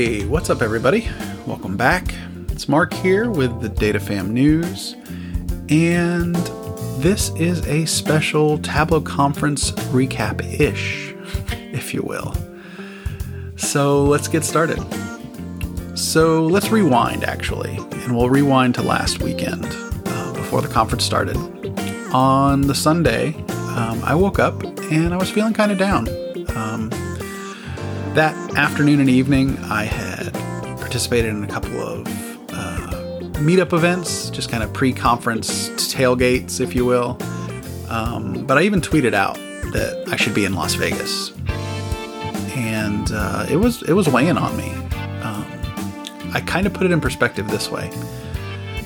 Hey, what's up everybody? Welcome back. It's Mark here with the Data Fam News, and this is a special Tableau Conference recap-ish, if you will. So let's get started. So let's rewind actually, and we'll rewind to last weekend before the conference started. On the Sunday, I woke up and I was feeling kind of down. That afternoon and evening, I had participated in a couple of meetup events, just kind of pre-conference tailgates, if you will. But I even tweeted out that I should be in Las Vegas, and it was weighing on me. I kind of put it in perspective this way.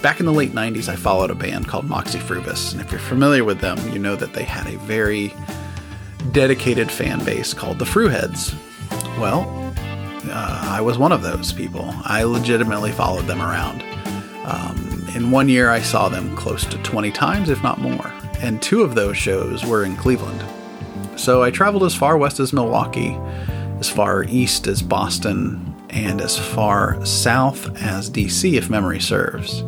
Back in the late 90s, I followed a band called Moxie Fruvis, and if you're familiar with them, you know that they had a very dedicated fan base called the Fruheads. Well, I was one of those people. I legitimately followed them around. In one year, I saw them close to 20 times, if not more. And two of those shows were in Cleveland. So I traveled as far west as Milwaukee, as far east as Boston, and as far south as DC, if memory serves.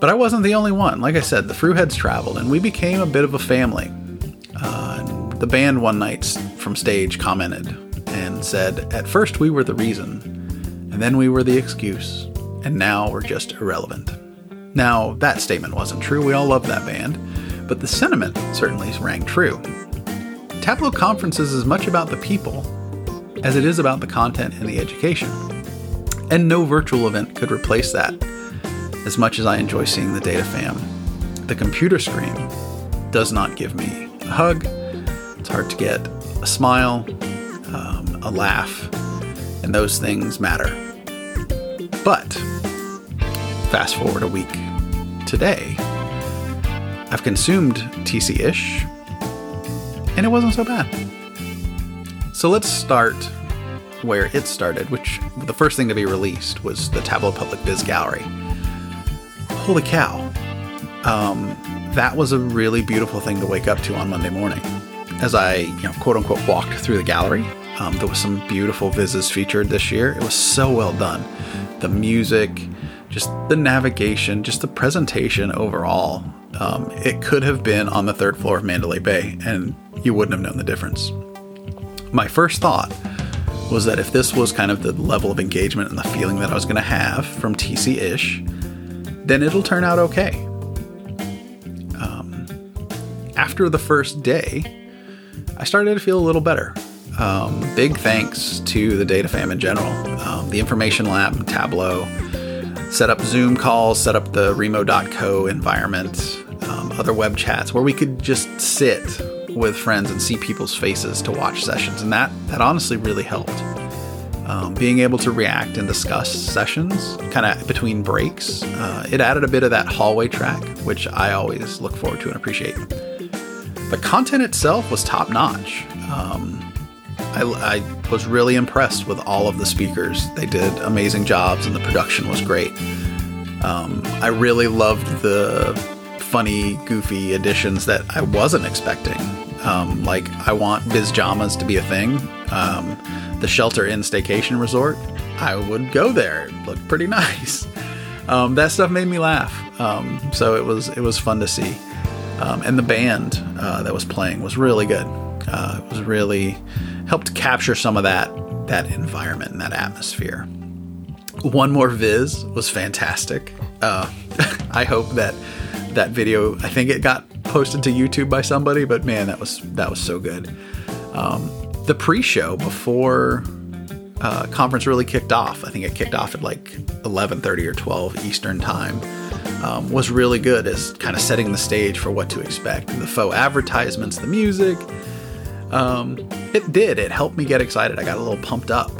But I wasn't the only one. Like I said, the Fruheads traveled, and we became a bit of a family. The band one night from stage commented and said, "At first we were the reason, and then we were the excuse, and now we're just irrelevant." Now, that statement wasn't true. We all loved that band, but the sentiment certainly rang true. Tableau Conference is as much about the people as it is about the content and the education, and no virtual event could replace that. As much as I enjoy seeing the Data Fam, the computer screen does not give me a hug. It's hard to get a smile, a laugh, and those things matter. But fast forward a week today, I've consumed TC-ish, and it wasn't so bad. So let's start where it started, which the first thing to be released was the Tableau Public Biz Gallery. Holy cow. That was a really beautiful thing to wake up to on Monday morning. As I, quote unquote, walked through the gallery, there was some beautiful Vizzies featured this year. It was so well done. The music, just the navigation, just the presentation overall. It could have been on the third floor of Mandalay Bay, and you wouldn't have known the difference. My first thought was that if this was kind of the level of engagement and the feeling that I was going to have from TC-ish, then it'll turn out okay. After the first day, I started to feel a little better. Big thanks to the Data Fam in general. The Information Lab and Tableau set up Zoom calls, set up the Remo.co environment, other web chats where we could just sit with friends and see people's faces to watch sessions. And that honestly really helped. Being able to react and discuss sessions kind of between breaks, it added a bit of that hallway track, which I always look forward to and appreciate. The content itself was top-notch. I was really impressed with all of the speakers. They did amazing jobs, and the production was great. I really loved the funny, goofy additions that I wasn't expecting. Like, I want Bizjamas to be a thing. The shelter-in staycation resort, I would go there. It looked pretty nice. That stuff made me laugh. So it was fun to see. And the band that was playing was really good. It was really helped capture some of that environment and that atmosphere. One More Viz was fantastic. I hope that video, I think it got posted to YouTube by somebody, but man, that was so good. The pre-show before conference really kicked off. I think it kicked off at like 11:30 or 12 Eastern time. Was really good as kind of setting the stage for what to expect. The faux advertisements, the music, it helped me get excited. I got a little pumped up.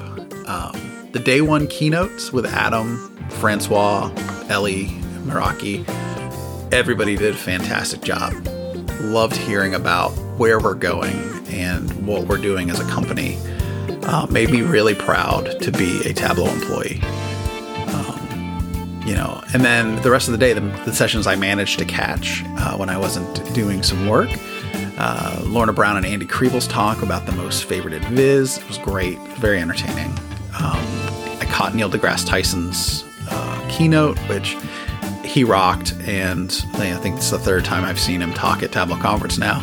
The day one keynotes with Adam, Francois, Ellie, Meraki, everybody did a fantastic job. Loved hearing about where we're going and what we're doing as a company. Made me really proud to be a Tableau employee. And then the rest of the day, the sessions I managed to catch when I wasn't doing some work. Lorna Brown and Andy Cockreef's talk about the most favorited Viz was great, very entertaining. caught Neil deGrasse Tyson's keynote, which he rocked. And I think it's the third time I've seen him talk at Tableau Conference now.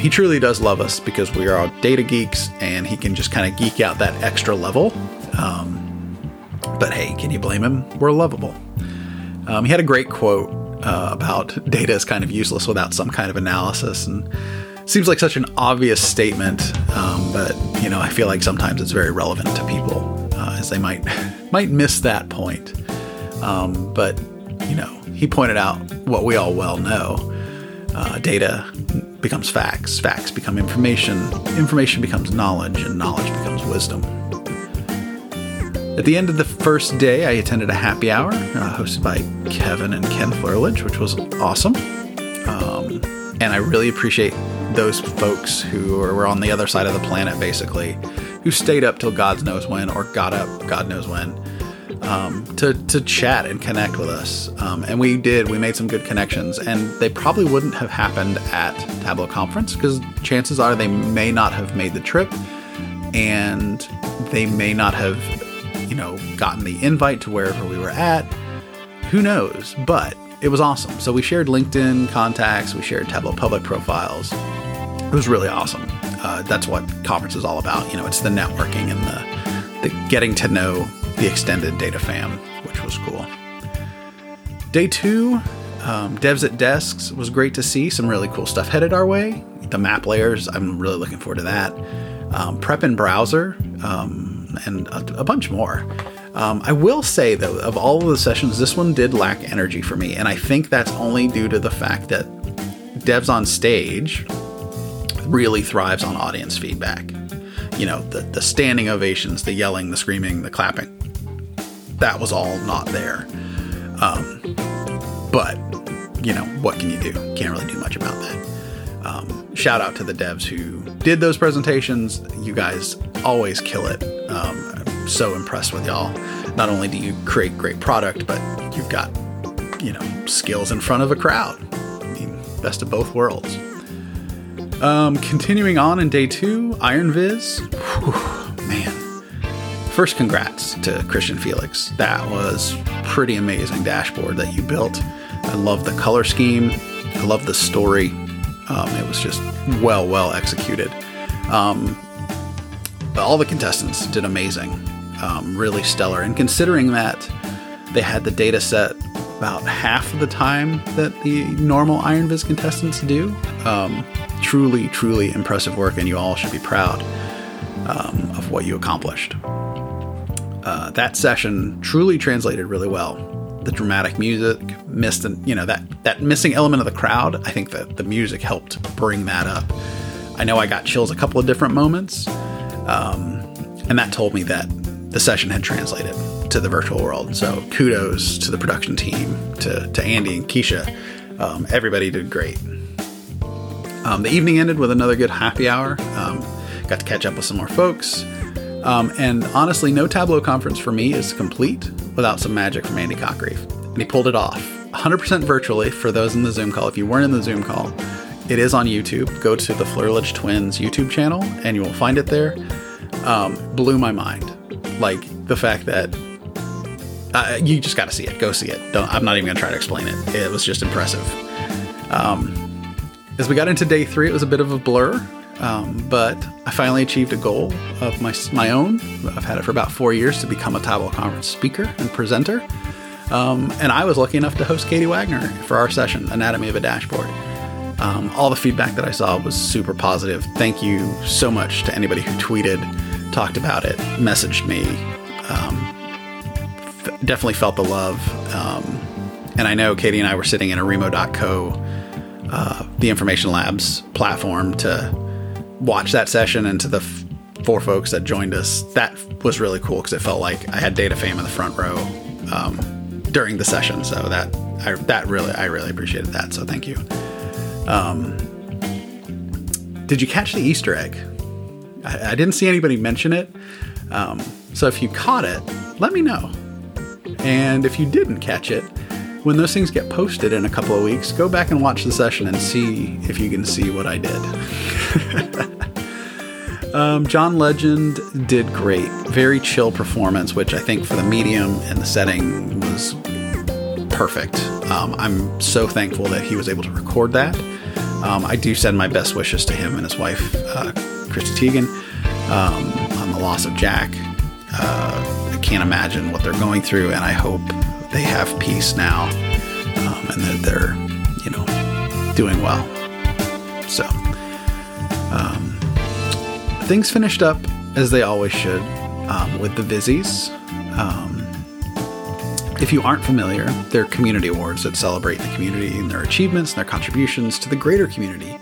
He truly does love us because we are all data geeks, and he can just kind of geek out that extra level. But hey, can you blame him? We're lovable. He had a great quote about data is kind of useless without some kind of analysis, and seems like such an obvious statement, but I feel like sometimes it's very relevant to people as they might miss that point. But he pointed out what we all well know: data becomes facts, facts become information, information becomes knowledge, and knowledge becomes wisdom. At the end of the first day, I attended a happy hour hosted by Kevin and Ken Flerlage, which was awesome. And I really appreciate those folks who were on the other side of the planet, basically, who stayed up till God knows when, or got up God knows when, to chat and connect with us. And we made some good connections, and they probably wouldn't have happened at Tableau Conference, because chances are they may not have made the trip, and they may not have gotten the invite to wherever we were at. Who knows? But it was awesome. So we shared LinkedIn contacts, we shared Tableau public profiles. It was really awesome. That's what conference is all about. It's the networking and the getting to know the extended data fam, which was cool. Day two, devs at desks was great to see. Some really cool stuff headed our way. The map layers, I'm really looking forward to that. Prep and browser, and a bunch more. I will say, though, of all of the sessions, this one did lack energy for me. And I think that's only due to the fact that devs on stage really thrives on audience feedback. The standing ovations, the yelling, the screaming, the clapping. That was all not there. But, what can you do? Can't really do much about that. Shout out to the devs who did those presentations. You guys always kill it. I'm so impressed with y'all. Not only do you create great product, but you've got, skills in front of a crowd. Best of both worlds. Continuing on in day two, Iron Viz. Whew, man. First, congrats to Christian Felix. That was pretty amazing dashboard that you built. I love the color scheme. I love the story. It was just well executed. All the contestants did amazing, really stellar. And considering that they had the data set about half of the time that the normal Iron Viz contestants do, truly impressive work, and you all should be proud of what you accomplished. That session truly translated really well. The dramatic music missed, and that missing element of the crowd. I think that the music helped bring that up. I know I got chills a couple of different moments, and that told me that the session had translated to the virtual world. So kudos to the production team, to Andy and Keisha. Everybody did great. The evening ended with another good happy hour. Got to catch up with some more folks. And honestly, no Tableau conference for me is complete without some magic from Andy Cockreef. And he pulled it off 100% virtually for those in the Zoom call. If you weren't in the Zoom call, it is on YouTube. Go to the Flerlage Twins YouTube channel and you will find it there. Blew my mind. The fact that you just got to see it. Go see it. I'm not even going to try to explain it. It was just impressive. As we got into day three, it was a bit of a blur. But I finally achieved a goal of my own. I've had it for about 4 years to become a Tableau Conference speaker and presenter. And I was lucky enough to host Katie Wagner for our session, Anatomy of a Dashboard. All the feedback that I saw was super positive. Thank you so much to anybody who tweeted, talked about it, messaged me. Definitely felt the love. And I know Katie and I were sitting in a Remo.co, the Information Lab's platform, to watch that session, and to the four folks that joined us, that was really cool because it felt like I had data fam in the front row during the session. So I really appreciated that. So thank you. Did you catch the Easter egg? I didn't see anybody mention it. So if you caught it, let me know. And if you didn't catch it, when those things get posted in a couple of weeks, go back and watch the session and see if you can see what I did. John Legend did great. Very chill performance, which I think for the medium and the setting was perfect. I'm so thankful that he was able to record that. I do send my best wishes to him and his wife, Chrissy Teigen, on the loss of Jack. I can't imagine what they're going through, and I hope they have peace now, and that they're, you know, doing well. So, things finished up as they always should, with the Vizzies. If you aren't familiar, they're community awards that celebrate the community and their achievements and their contributions to the greater community.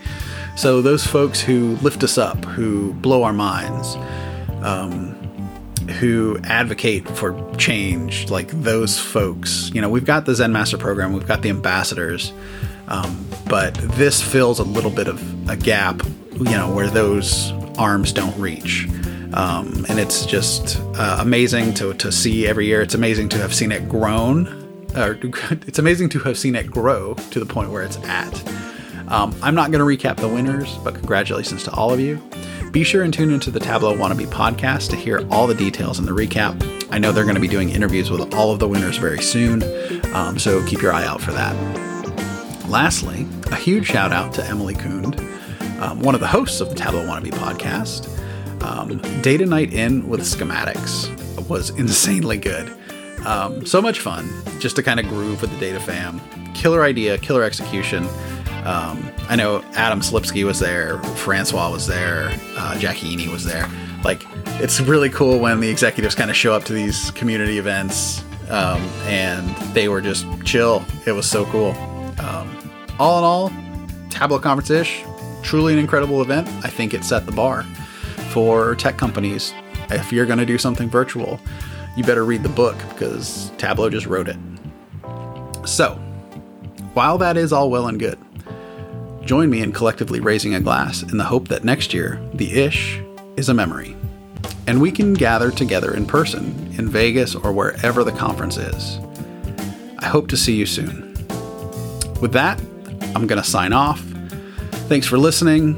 So those folks who lift us up, who blow our minds, who advocate for change, like those folks, you know, we've got the Zen Master Program, we've got the ambassadors, but this fills a little bit of a gap, you know, where those arms don't reach. And it's just amazing to see every year. It's amazing to have seen it grown, or it's amazing to have seen it grow to the point where it's at. I'm not going to recap the winners, but congratulations to all of you. Be sure and tune into the Tableau Wannabe podcast to hear all the details in the recap. I know they're going to be doing interviews with all of the winners very soon, so keep your eye out for that. Lastly, a huge shout out to Emily Kuhn, one of the hosts of the Tableau Wannabe podcast. Data Night in with Schematics was insanely good. So much fun just to kind of groove with the data fam. Killer idea, killer execution. I know Adam Slipsky was there, Francois was there, Jackini was there. Like, it's really cool when the executives kind of show up to these community events, and they were just chill. It was so cool. All in all, Tableau Conference-ish, truly an incredible event. I think it set the bar for tech companies. If you're going to do something virtual, you better read the book, because Tableau just wrote it. So, while that is all well and good, join me in collectively raising a glass in the hope that next year, the ish is a memory, and we can gather together in person in Vegas or wherever the conference is. I hope to see you soon. With that, I'm going to sign off. Thanks for listening.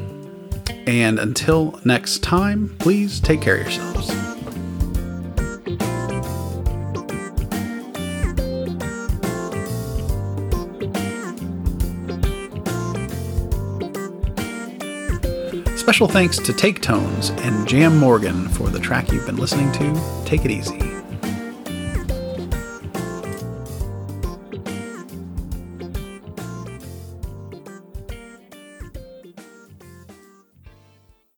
And until next time, please take care of yourselves. Special thanks to Take Tones and Jam Morgan for the track you've been listening to, Take It Easy.